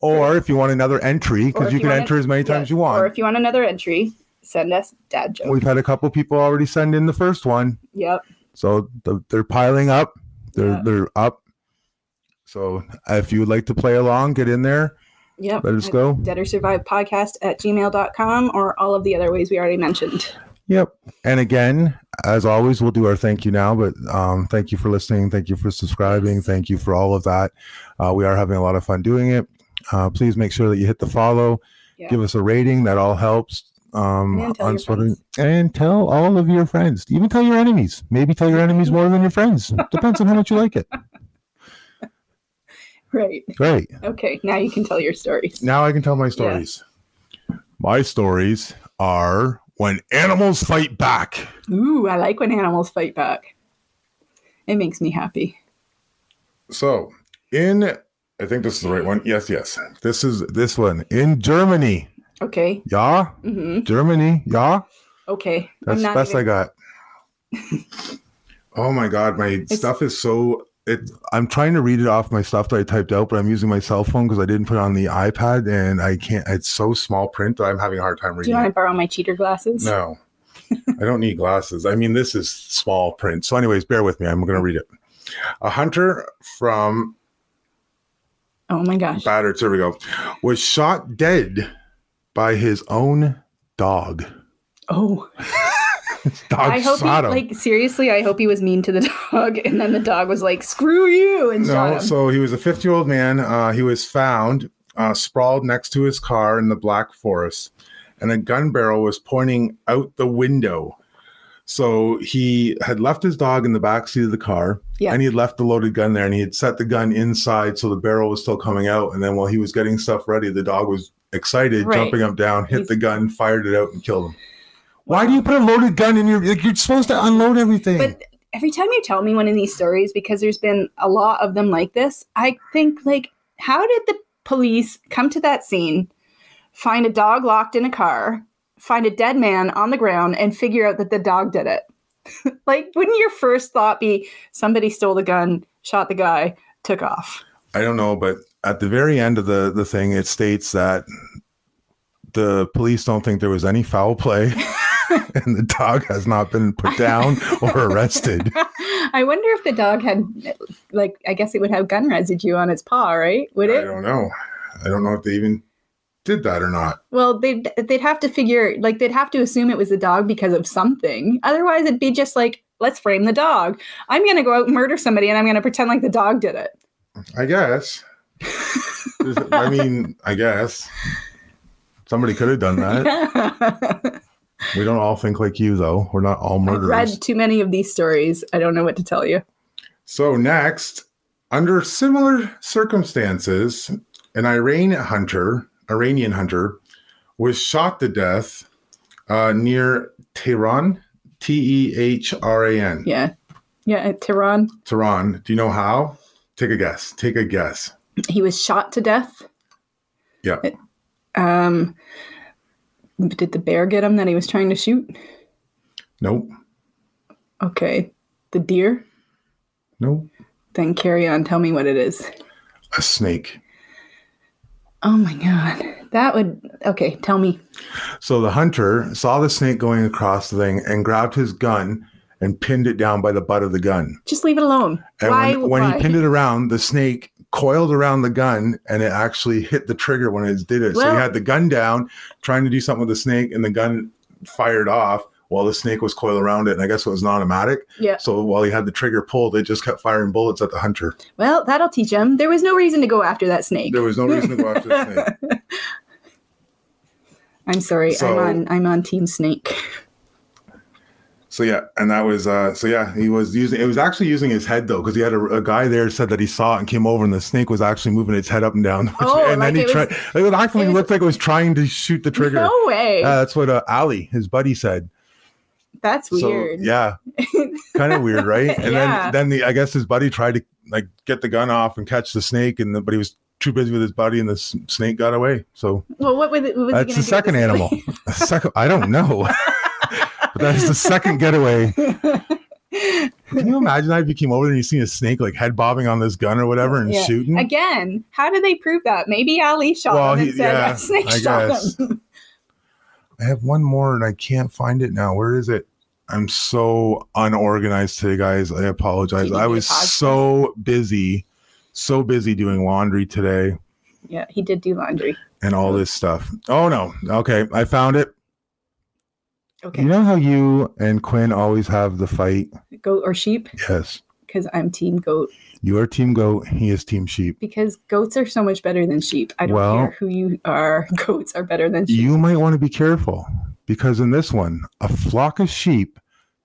Or if you want another entry, because you, you can enter an, as many times yeah, as you want. Or if you want another entry, send us dad joke. We've had a couple people already send in the first one. Yep. So th- they're piling up. They're yep. they're up. So if you would like to play along, get in there. Yep. Let us go. Dead or Survive podcast at gmail dot com or all of the other ways we already mentioned. Yep. And again, as always, we'll do our thank you now, but um, thank you for listening. Thank you for subscribing. Thank you for all of that. Uh, we are having a lot of fun doing it. Uh, please make sure that you hit the follow. Yeah. Give us a rating. That all helps. Um, and, tell on Twitter. And tell all of your friends. Even tell your enemies. Maybe tell your enemies more than your friends. Depends on how much you like it. Right. Great. Okay. Now you can tell your stories. Now I can tell my stories. Yeah. My stories are... When animals fight back. Ooh, I like when animals fight back. It makes me happy. So, in, I think this is the right one. Yes, yes. This is this one. In Germany. Okay. Ja. Mm-hmm. Germany. Ja. Okay. That's the best even... I got. Oh, my God. My it's... stuff is so... It, I'm trying to read it off my stuff that I typed out, but I'm using my cell phone because I didn't put it on the iPad, and I can't. It's so small print that I'm having a hard time reading. Do you want to borrow my cheater glasses? No, I don't need glasses. I mean, this is small print. So anyways, bear with me. I'm going to read it. A hunter from... Oh, my gosh. Battered, there we go. Was shot dead by his own dog. Oh. Dog I hope Sodom. He, like, seriously, I hope he was mean to the dog, and then the dog was like, "Screw you!" and shot him. So he was a fifty-year-old man. Uh, he was found uh, sprawled next to his car in the Black Forest, and a gun barrel was pointing out the window. So he had left his dog in the backseat of the car, yeah. and he had left the loaded gun there, and he had set the gun inside, so the barrel was still coming out. And then while he was getting stuff ready, the dog was excited, right. jumping up down, hit He's- the gun, fired it out, and killed him. Why do you put a loaded gun in your... Like, you're supposed to unload everything. But every time you tell me one of these stories, because there's been a lot of them like this, I think, like, how did the police come to that scene, find a dog locked in a car, find a dead man on the ground, and figure out that the dog did it? Like, wouldn't your first thought be, somebody stole the gun, shot the guy, took off? I don't know, but at the very end of the, the thing, it states that the police don't think there was any foul play. And the dog has not been put down or arrested. I wonder if the dog had, like, I guess it would have gun residue on its paw, right? Would it? I don't know. I don't know if they even did that or not. Well, they'd, they'd have to figure, like, they'd have to assume it was the dog because of something. Otherwise, it'd be just like, let's frame the dog. I'm going to go out and murder somebody, and I'm going to pretend like the dog did it. I guess. I mean, I guess. Somebody could have done that. Yeah. We don't all think like you, though. We're not all murderers. I've read too many of these stories. I don't know what to tell you. So next, under similar circumstances, an Iranian hunter, Iranian hunter was shot to death uh, near Tehran, T E H R A N. Yeah. Yeah, Tehran. Tehran. Do you know how? Take a guess. Take a guess. He was shot to death? Yeah. It, um... Did the bear get him that he was trying to shoot? Nope. Okay. The deer? Nope. Then carry on. Tell me what it is. A snake. Oh, my God. That would... Okay, tell me. So the hunter saw the snake going across the thing and grabbed his gun and pinned it down by the butt of the gun. Just leave it alone. And why, when, when why? he pinned it around, the snake coiled around the gun, and it actually hit the trigger when it did it. Well, so he had the gun down, trying to do something with the snake, and the gun fired off while the snake was coiled around it. And I guess it was an automatic. Yeah. So while he had the trigger pulled, it just kept firing bullets at the hunter. Well, that'll teach him. There was no reason to go after that snake. There was no reason to go after the snake. I'm sorry. So, I'm on. I'm on Team Snake. So, yeah, and that was, uh, so yeah, he was using, it was actually using his head, though, because he had a, a guy there said that he saw it and came over, and the snake was actually moving its head up and down. Which, oh, and like then he was, tried, it was actually it was, looked like it was trying to shoot the trigger. No way. Uh, that's what uh, Ali, his buddy, said. That's weird. So, yeah. Kind of weird, right? And yeah. then, then the, I guess his buddy tried to, like, get the gun off and catch the snake, and the, but he was too busy with his buddy, and the s- snake got away. So, well, what was it? What was that's he the second animal. The second, I don't know. But that's the second getaway. Can you imagine that if you came over and you seen a snake like head bobbing on this gun or whatever and yeah. shooting? Again, how do they prove that? Maybe Ali shot well, him and he, said yeah, a snake I shot guess. him. I have one more and I can't find it now. Where is it? I'm so unorganized today, guys. I apologize. I was so busy, so busy doing laundry today. Yeah, he did do laundry. And all this stuff. Oh, no. Okay, I found it. Okay. You know how you and Quinn always have the fight? Goat or sheep? Yes. Because I'm team goat. You are team goat. He is team sheep. Because goats are so much better than sheep. I don't well, care who you are. Goats are better than sheep. You might want to be careful. Because in this one, a flock of sheep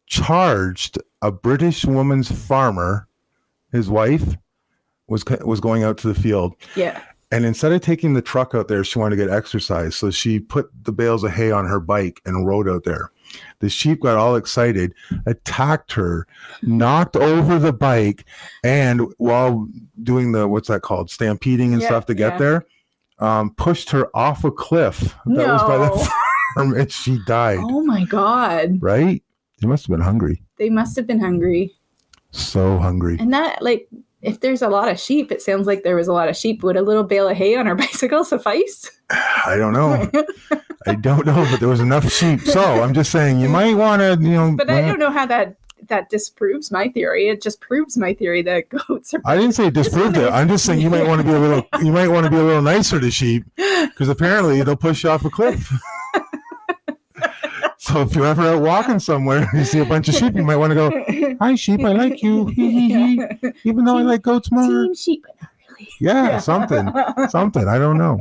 charged a British woman's farmer. His wife was was going out to the field. Yeah. And instead of taking the truck out there, she wanted to get exercise. So she put the bales of hay on her bike and rode out there. The sheep got all excited, attacked her, knocked over the bike. And while doing the, what's that called? Stampeding and yeah, stuff to get yeah. there, um, pushed her off a cliff. That no. was by the farm and she died. Oh my God. Right? They must have been hungry. They must have been hungry. So hungry. And that like... If there's a lot of sheep, it sounds like there was a lot of sheep. Would a little bale of hay on her bicycle suffice? I don't know. I don't know, but there was enough sheep. So I'm just saying you might want to, you know. But I don't know how that, that disproves my theory. It just proves my theory that goats are. I didn't say it disproved it. I'm just saying you might want to be a little. You might want to be a little nicer to sheep because apparently they'll push you off a cliff. So if you're ever out walking somewhere and you see a bunch of sheep, you might want to go, hi, sheep, I like you. Yeah. Even though team, I like goats more. Team sheep, but not really. Yeah, yeah. something. Something. I don't know.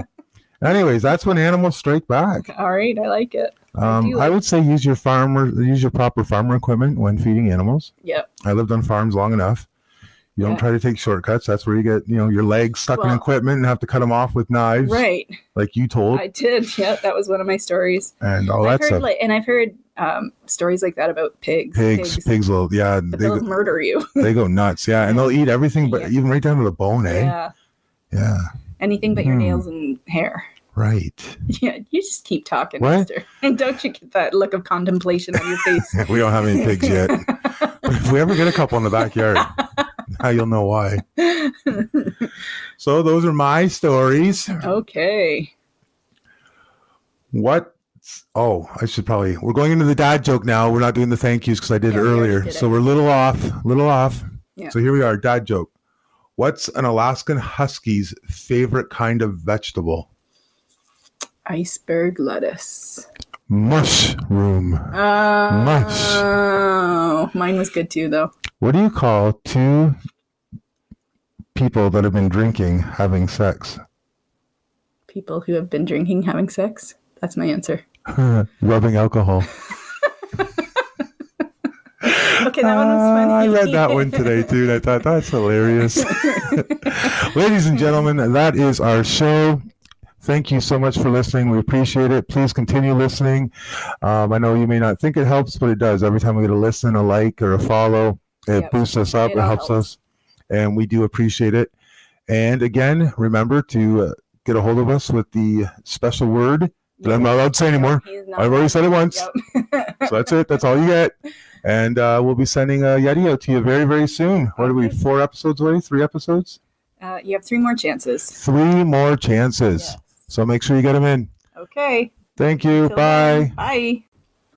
Anyways, that's when animals strike back. All right. I like it. Um, I, like I would it. say use your farmer, use your proper farmer equipment when feeding animals. Yep. I lived on farms long enough. You don't yeah. try to take shortcuts. That's where you get, you know, your legs stuck well, in equipment and have to cut them off with knives. Right. Like you told. I did. Yeah. That was one of my stories. And all I've that heard, stuff. Like, and I've heard um, stories like that about pigs. Pigs. Pigs, pigs will, yeah. But they they'll go, murder you. They go nuts. Yeah. And they'll eat everything, but yeah. even right down to the bone, eh? Yeah. Yeah. Anything but mm. your nails and hair. Right. Yeah, you just keep talking, what? Mister. And don't you get that look of contemplation on your face. We don't have any pigs yet. But if we ever get a couple in the backyard, now you'll know why. So those are my stories. Okay. What? Oh, I should probably. We're going into the dad joke now. We're not doing the thank yous because I did yeah, it earlier. Did it. So we're a little off, a little off. Yeah. So here we are, dad joke. What's an Alaskan Husky's favorite kind of vegetable? Iceberg lettuce. Mushroom. Oh. Mush. Mine was good too, though. What do you call two people that have been drinking having sex? People who have been drinking having sex? That's my answer. Rubbing alcohol. Okay, that one was funny. Uh, I read that one today, too. I thought, that's hilarious. Ladies and gentlemen, that is our show. Thank you so much for listening. We appreciate it. Please continue listening. Um, I know you may not think it helps, but it does. Every time we get a listen, a like, or a follow, it yep. boosts us up. It, it helps, helps us. And we do appreciate it. And, again, remember to uh, get a hold of us with the special word. That I'm not allowed to say anymore. I've already said it once. Yep. So that's it. That's all you get. And uh, we'll be sending a Yeti out to you very, very soon. What are we, four episodes away? Three episodes? Uh, you have three more chances. Three more chances. Yes. So make sure you get them in. Okay. Thank you. Until Bye. Then. Bye.